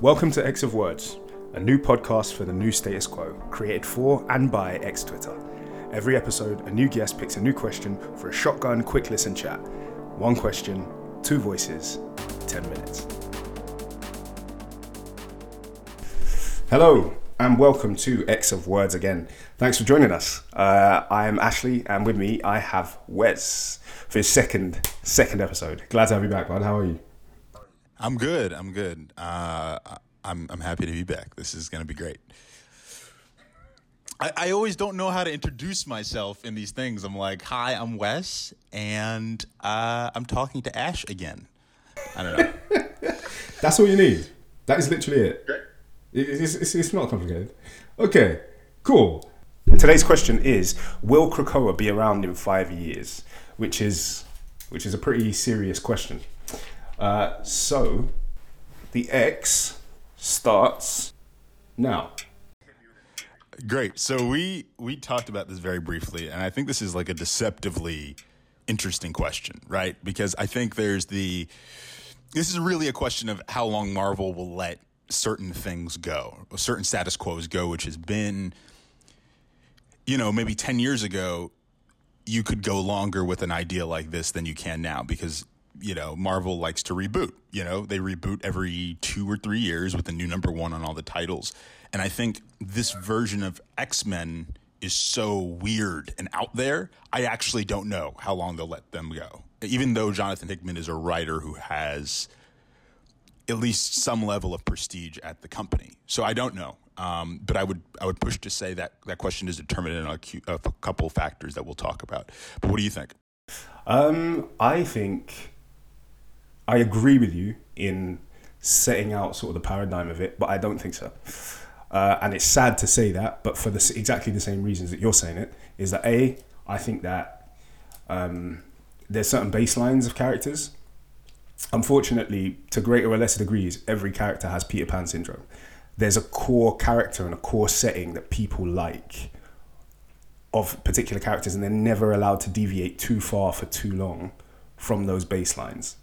Welcome to X of Words, a new podcast for the new status quo, created for and by X Twitter. Every episode, a new guest picks a new question for a shotgun quick listen chat. One question, two voices, 10 minutes. Hello, and welcome to X of Words again. Thanks for joining us. I am Ashley, and with me I have Wes for his second episode. Glad to have you back, bud. How are you? I'm good. I'm happy to be back. This is going to be great. I always don't know how to introduce myself in these things. I'm like, hi, I'm Wes, and I'm talking to Ash again. I don't know. That's all you need. That is literally it. It's not complicated. Okay, cool. Today's question is, will Krakoa be around in 5 years? Which is a pretty serious question. So, the X starts now. Great. So we talked about this very briefly, and I think this is like a deceptively interesting question, right? Because I think this is really a question of how long Marvel will let certain things go, certain status quos go, which has been, maybe 10 years ago, you could go longer with an idea like this than you can now because Marvel likes to reboot. They reboot every 2 or 3 years with a new number one on all the titles. And I think this version of X-Men is so weird and out there, I actually don't know how long they'll let them go. Even though Jonathan Hickman is a writer who has at least some level of prestige at the company. So I don't know. But I would push to say that question is determined on a couple factors that we'll talk about. But what do you think? I think I agree with you in setting out sort of the paradigm of it, but I don't think so. And it's sad to say that, but for exactly the same reasons that you're saying it, is that I think that there's certain baselines of characters. Unfortunately, to greater or lesser degrees, every character has Peter Pan syndrome. There's a core character and a core setting that people like of particular characters, and they're never allowed to deviate too far for too long from those baselines.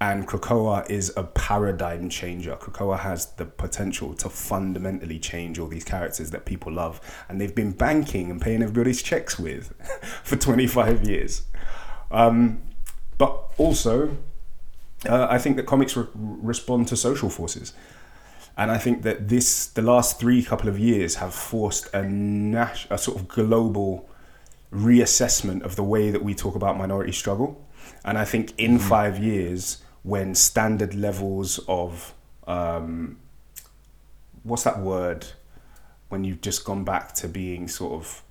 And Krakoa is a paradigm changer. Krakoa has the potential to fundamentally change all these characters that people love, and they've been banking and paying everybody's checks with for 25 years. But also, I think that comics respond to social forces. And I think that the last couple of years have forced a sort of global reassessment of the way that we talk about minority struggle. And I think in 5 years, when standard levels of, what's that word? When you've just gone back to being sort of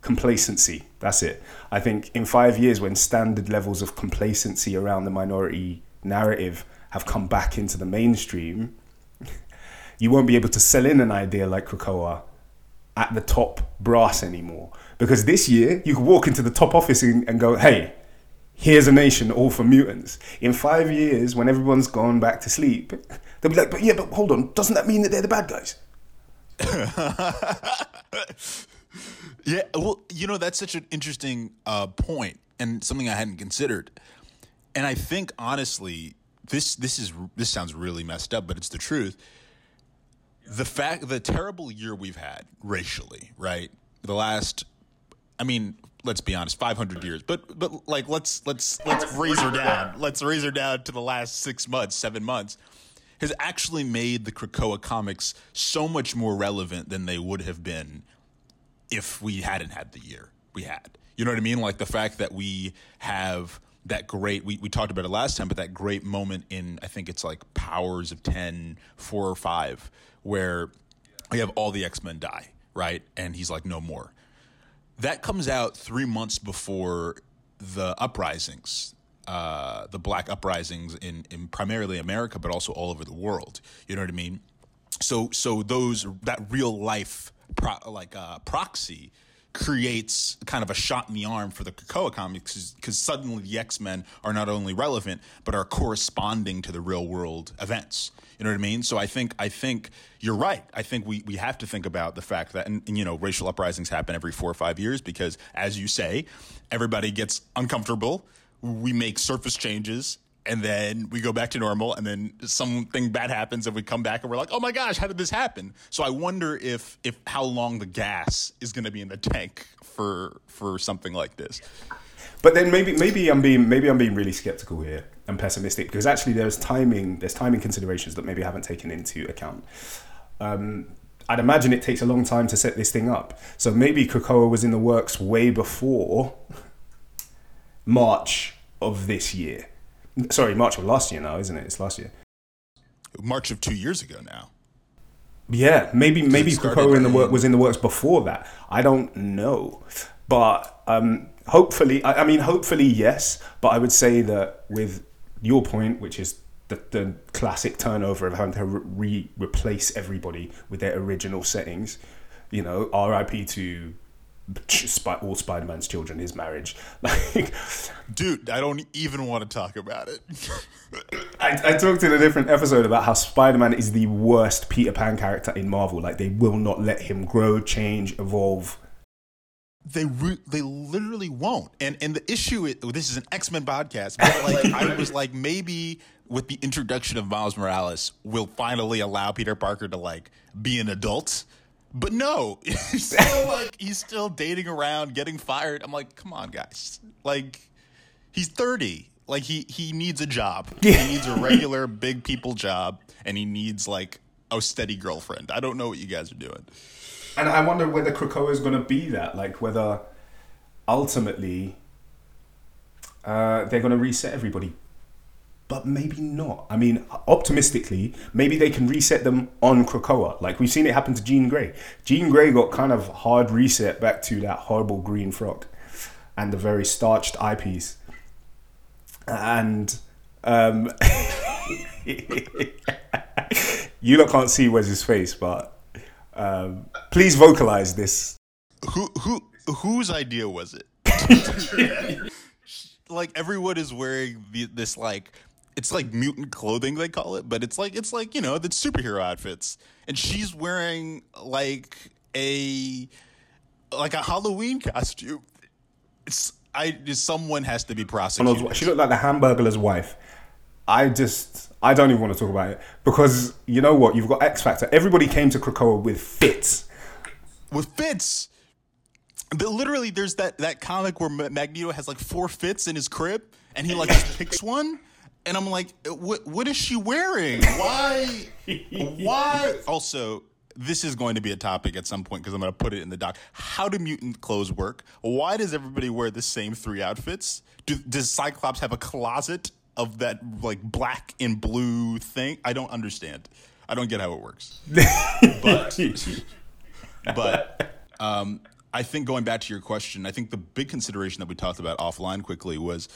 complacency, that's it. I think in 5 years, when standard levels of complacency around the minority narrative have come back into the mainstream, you won't be able to sell in an idea like Krakoa at the top brass anymore. Because this year, you can walk into the top office and go, hey, here's a nation all for mutants. In 5 years, when everyone's gone back to sleep, they'll be like, but hold on, doesn't that mean that they're the bad guys? Yeah, well, that's such an interesting point and something I hadn't considered. And I think, honestly, this sounds really messed up, but it's the truth. The terrible year we've had racially, right? The last, let's be honest, 500 years. But like, let's raise her down. Let's raise her down to the last 6 months, 7 months, has actually made the Krakoa comics so much more relevant than they would have been if we hadn't had the year we had. You know what I mean? Like the fact that we have that great, we talked about it last time, but that great moment in, I think it's like Powers of 10, 4 or 5, where we have all the X-Men die, right? And he's like, no more. That comes out 3 months before the uprisings, the black uprisings in primarily America, but also all over the world. You know what I mean? So that real life proxy creates kind of a shot in the arm for the Krakoa comics, because suddenly the X-Men are not only relevant, but are corresponding to the real world events. You know what I mean? So I think you're right. I think we have to think about the fact that, and racial uprisings happen every 4 or 5 years because, as you say, everybody gets uncomfortable. We make surface changes and then we go back to normal, and then something bad happens, and we come back, and we're like, oh, my gosh, how did this happen? So I wonder if how long the gas is going to be in the tank for something like this. But then maybe I'm being really skeptical here and pessimistic, because actually there's timing considerations that maybe I haven't taken into account. I'd imagine it takes a long time to set this thing up. So maybe Krakoa was in the works way before March of this year. Sorry, March of last year now, isn't it? It's last year. March of 2 years ago now. Yeah, maybe Krakoa was in the works before that. I don't know. But hopefully, yes. But I would say that with your point, which is the classic turnover of having to replace everybody with their original settings, you know, RIP to all Spider-Man's children, his marriage. Like, dude, I don't even want to talk about it. I talked in a different episode about how Spider-Man is the worst Peter Pan character in Marvel. Like, they will not let him grow, change, evolve. They literally won't. And the issue is, this is an X-Men podcast, but like, I was like, maybe with the introduction of Miles Morales, we'll finally allow Peter Parker to like be an adult. But no, he's still dating around, getting fired. I'm like, come on, guys. Like, he's 30. Like, he needs a job. Yeah. He needs a regular big people job, and he needs like a steady girlfriend. I don't know what you guys are doing. And I wonder whether Krakoa is going to be that. Like, whether ultimately they're going to reset everybody. But maybe not. I mean, optimistically, maybe they can reset them on Krakoa. Like, we've seen it happen to Jean Grey. Jean Grey got kind of hard reset back to that horrible green frock and the very starched eyepiece. And you lot can't see Wes's face, but please vocalize this. Whose idea was it? Like, everyone is wearing this like, it's like mutant clothing, they call it, but it's like, you know, the superhero outfits, and she's wearing like a Halloween costume. Someone has to be prosecuted. She looked like the Hamburglar's wife. I don't even want to talk about it, because you know what? You've got X Factor. Everybody came to Krakoa with fits. But literally, there's that comic where Magneto has like four fits in his crib, and he like just picks one, and I'm like, what is she wearing? Why? Also, this is going to be a topic at some point, because I'm going to put it in the doc. How do mutant clothes work? Why does everybody wear the same three outfits? Does Cyclops have a closet of that like black and blue thing? I don't understand. I don't get how it works. But I think, going back to your question, I think the big consideration that we talked about offline quickly was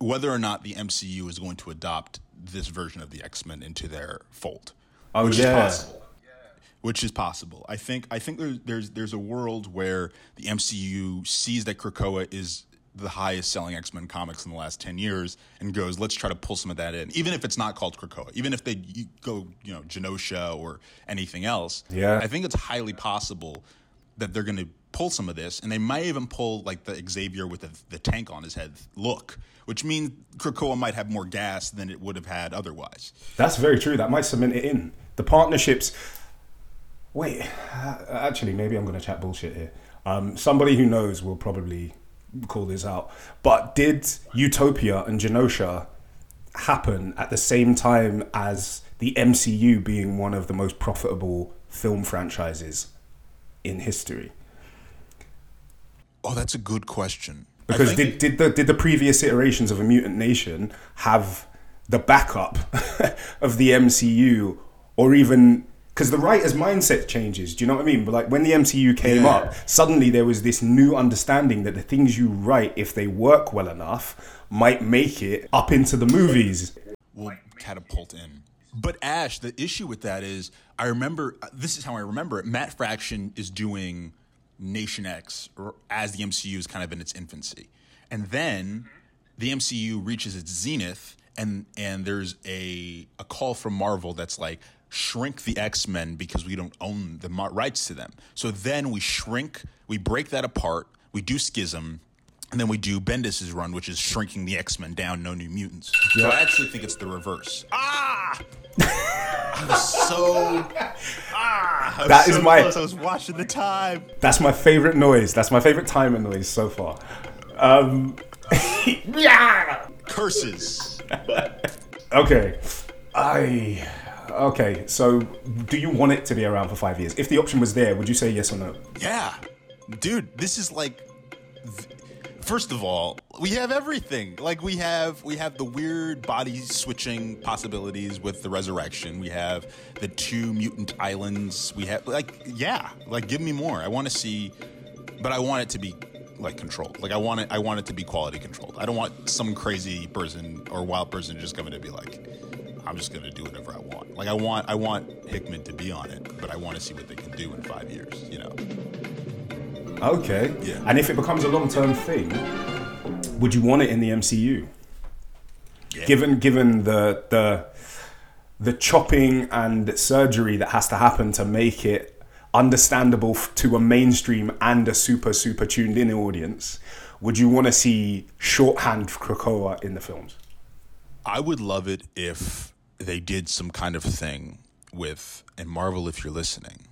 whether or not the MCU is going to adopt this version of the X-Men into their fold. Oh, which yeah. Is possible. Yeah. Which is possible. I think there's a world where the MCU sees that Krakoa is the highest selling X-Men comics in the last 10 years and goes, let's try to pull some of that in, even if it's not called Krakoa, even if they go, you know, Genosha or anything else. Yeah. I think it's highly possible that they're going to pull some of this, and they might even pull like the Xavier with the tank on his head look, which means Krakoa might have more gas than it would have had otherwise. That's very true. That might cement it in. The partnerships... Wait, actually, maybe I'm going to chat bullshit here. Somebody who knows will probably call this out. But did Utopia and Genosha happen at the same time as the MCU being one of the most profitable film franchises in history? Oh, that's a good question. Because did the previous iterations of A Mutant Nation have the backup of the MCU, or even because the writer's mindset changes? Do you know what I mean? But like, when the MCU came up, suddenly there was this new understanding that the things you write, if they work well enough, might make it up into the movies. Will catapult in. But Ash, the issue with that is, I remember, this is how I remember it, Matt Fraction is doing Nation X or as the MCU is kind of in its infancy. And then the MCU reaches its zenith, and there's a call from Marvel that's like, shrink the X-Men because we don't own the rights to them. So then we break that apart, we do Schism, And then we do Bendis' run, which is shrinking the X-Men down, no new mutants. Yeah. So I actually think it's the reverse. Ah! I was so... Ah! I that was is so my... Close. I was watching the time. That's my favorite noise. That's my favorite timer noise so far. Yeah! Curses. Okay. Okay, so do you want it to be around for 5 years? If the option was there, would you say yes or no? Yeah. Dude, this is like... First of all, we have everything. Like we have the weird body switching possibilities with the resurrection. We have the two mutant islands. We have give me more. I want to see, but I want it to be like controlled. Like I want it to be quality controlled. I don't want some crazy person or wild person just coming to be like, I'm just gonna do whatever I want. Like I want Hickman to be on it, but I want to see what they can do in 5 years. You know. Okay. Yeah. And if it becomes a long-term thing, would you want it in the MCU? Yeah. Given the chopping and surgery that has to happen to make it understandable to a mainstream and a super tuned-in audience, would you want to see shorthand Krakoa in the films? I would love it if they did some kind of thing with, and Marvel, if you're listening,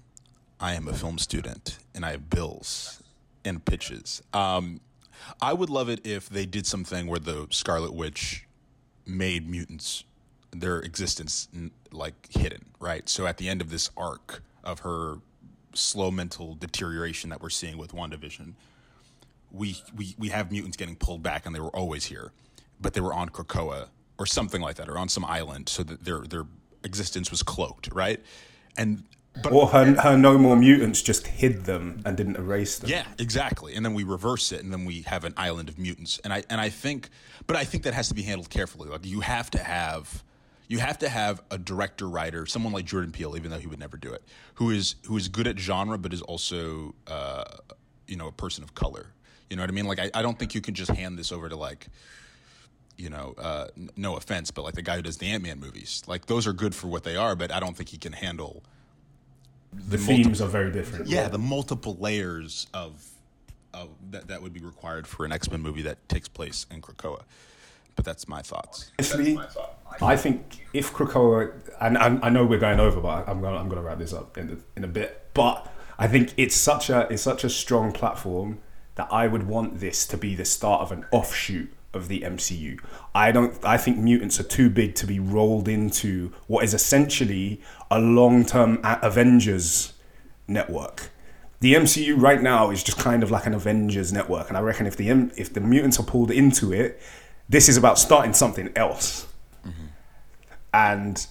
I am a film student, and I have bills and pitches. I would love it if they did something where the Scarlet Witch made mutants, their existence, like, hidden, right? So at the end of this arc of her slow mental deterioration that we're seeing with WandaVision, we have mutants getting pulled back, and they were always here, but they were on Krakoa or something like that, or on some island, so that their existence was cloaked, right? Or her no more mutants just hid them and didn't erase them. Yeah, exactly. And then we reverse it, and then we have an island of mutants. And I think that has to be handled carefully. Like you have to have a director, writer, someone like Jordan Peele, even though he would never do it, who is good at genre, but is also a person of color. You know what I mean? Like I don't think you can just hand this over to like. You know, no offense, but like the guy who does the Ant-Man movies, like those are good for what they are, but I don't think he can handle. The themes are very different. Yeah, the multiple layers of that would be required for an X-Men movie that takes place in Krakoa. But that's my thoughts. Honestly, I think if Krakoa, and I know we're going over, but I'm going to wrap this up in a bit. But I think it's such a strong platform that I would want this to be the start of an offshoot of the MCU. I think mutants are too big to be rolled into what is essentially a long-term Avengers network. The MCU right now is just kind of like an Avengers network, and I reckon if the mutants are pulled into it, this is about starting something else. Mm-hmm. And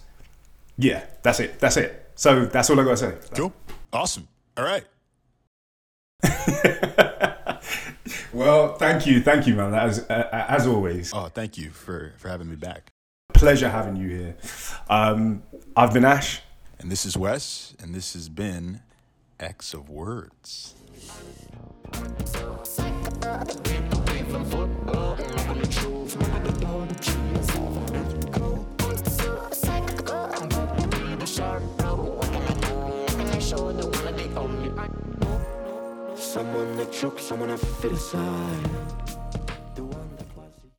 yeah, that's it. So that's all I gotta say. Cool. Awesome. All right. Well, thank you, man. That was, as always. Oh, thank you for having me back. Pleasure having you here. I've been Ash. And this is Wes. And this has been X of Words. Someone that chokes, someone that feels inside.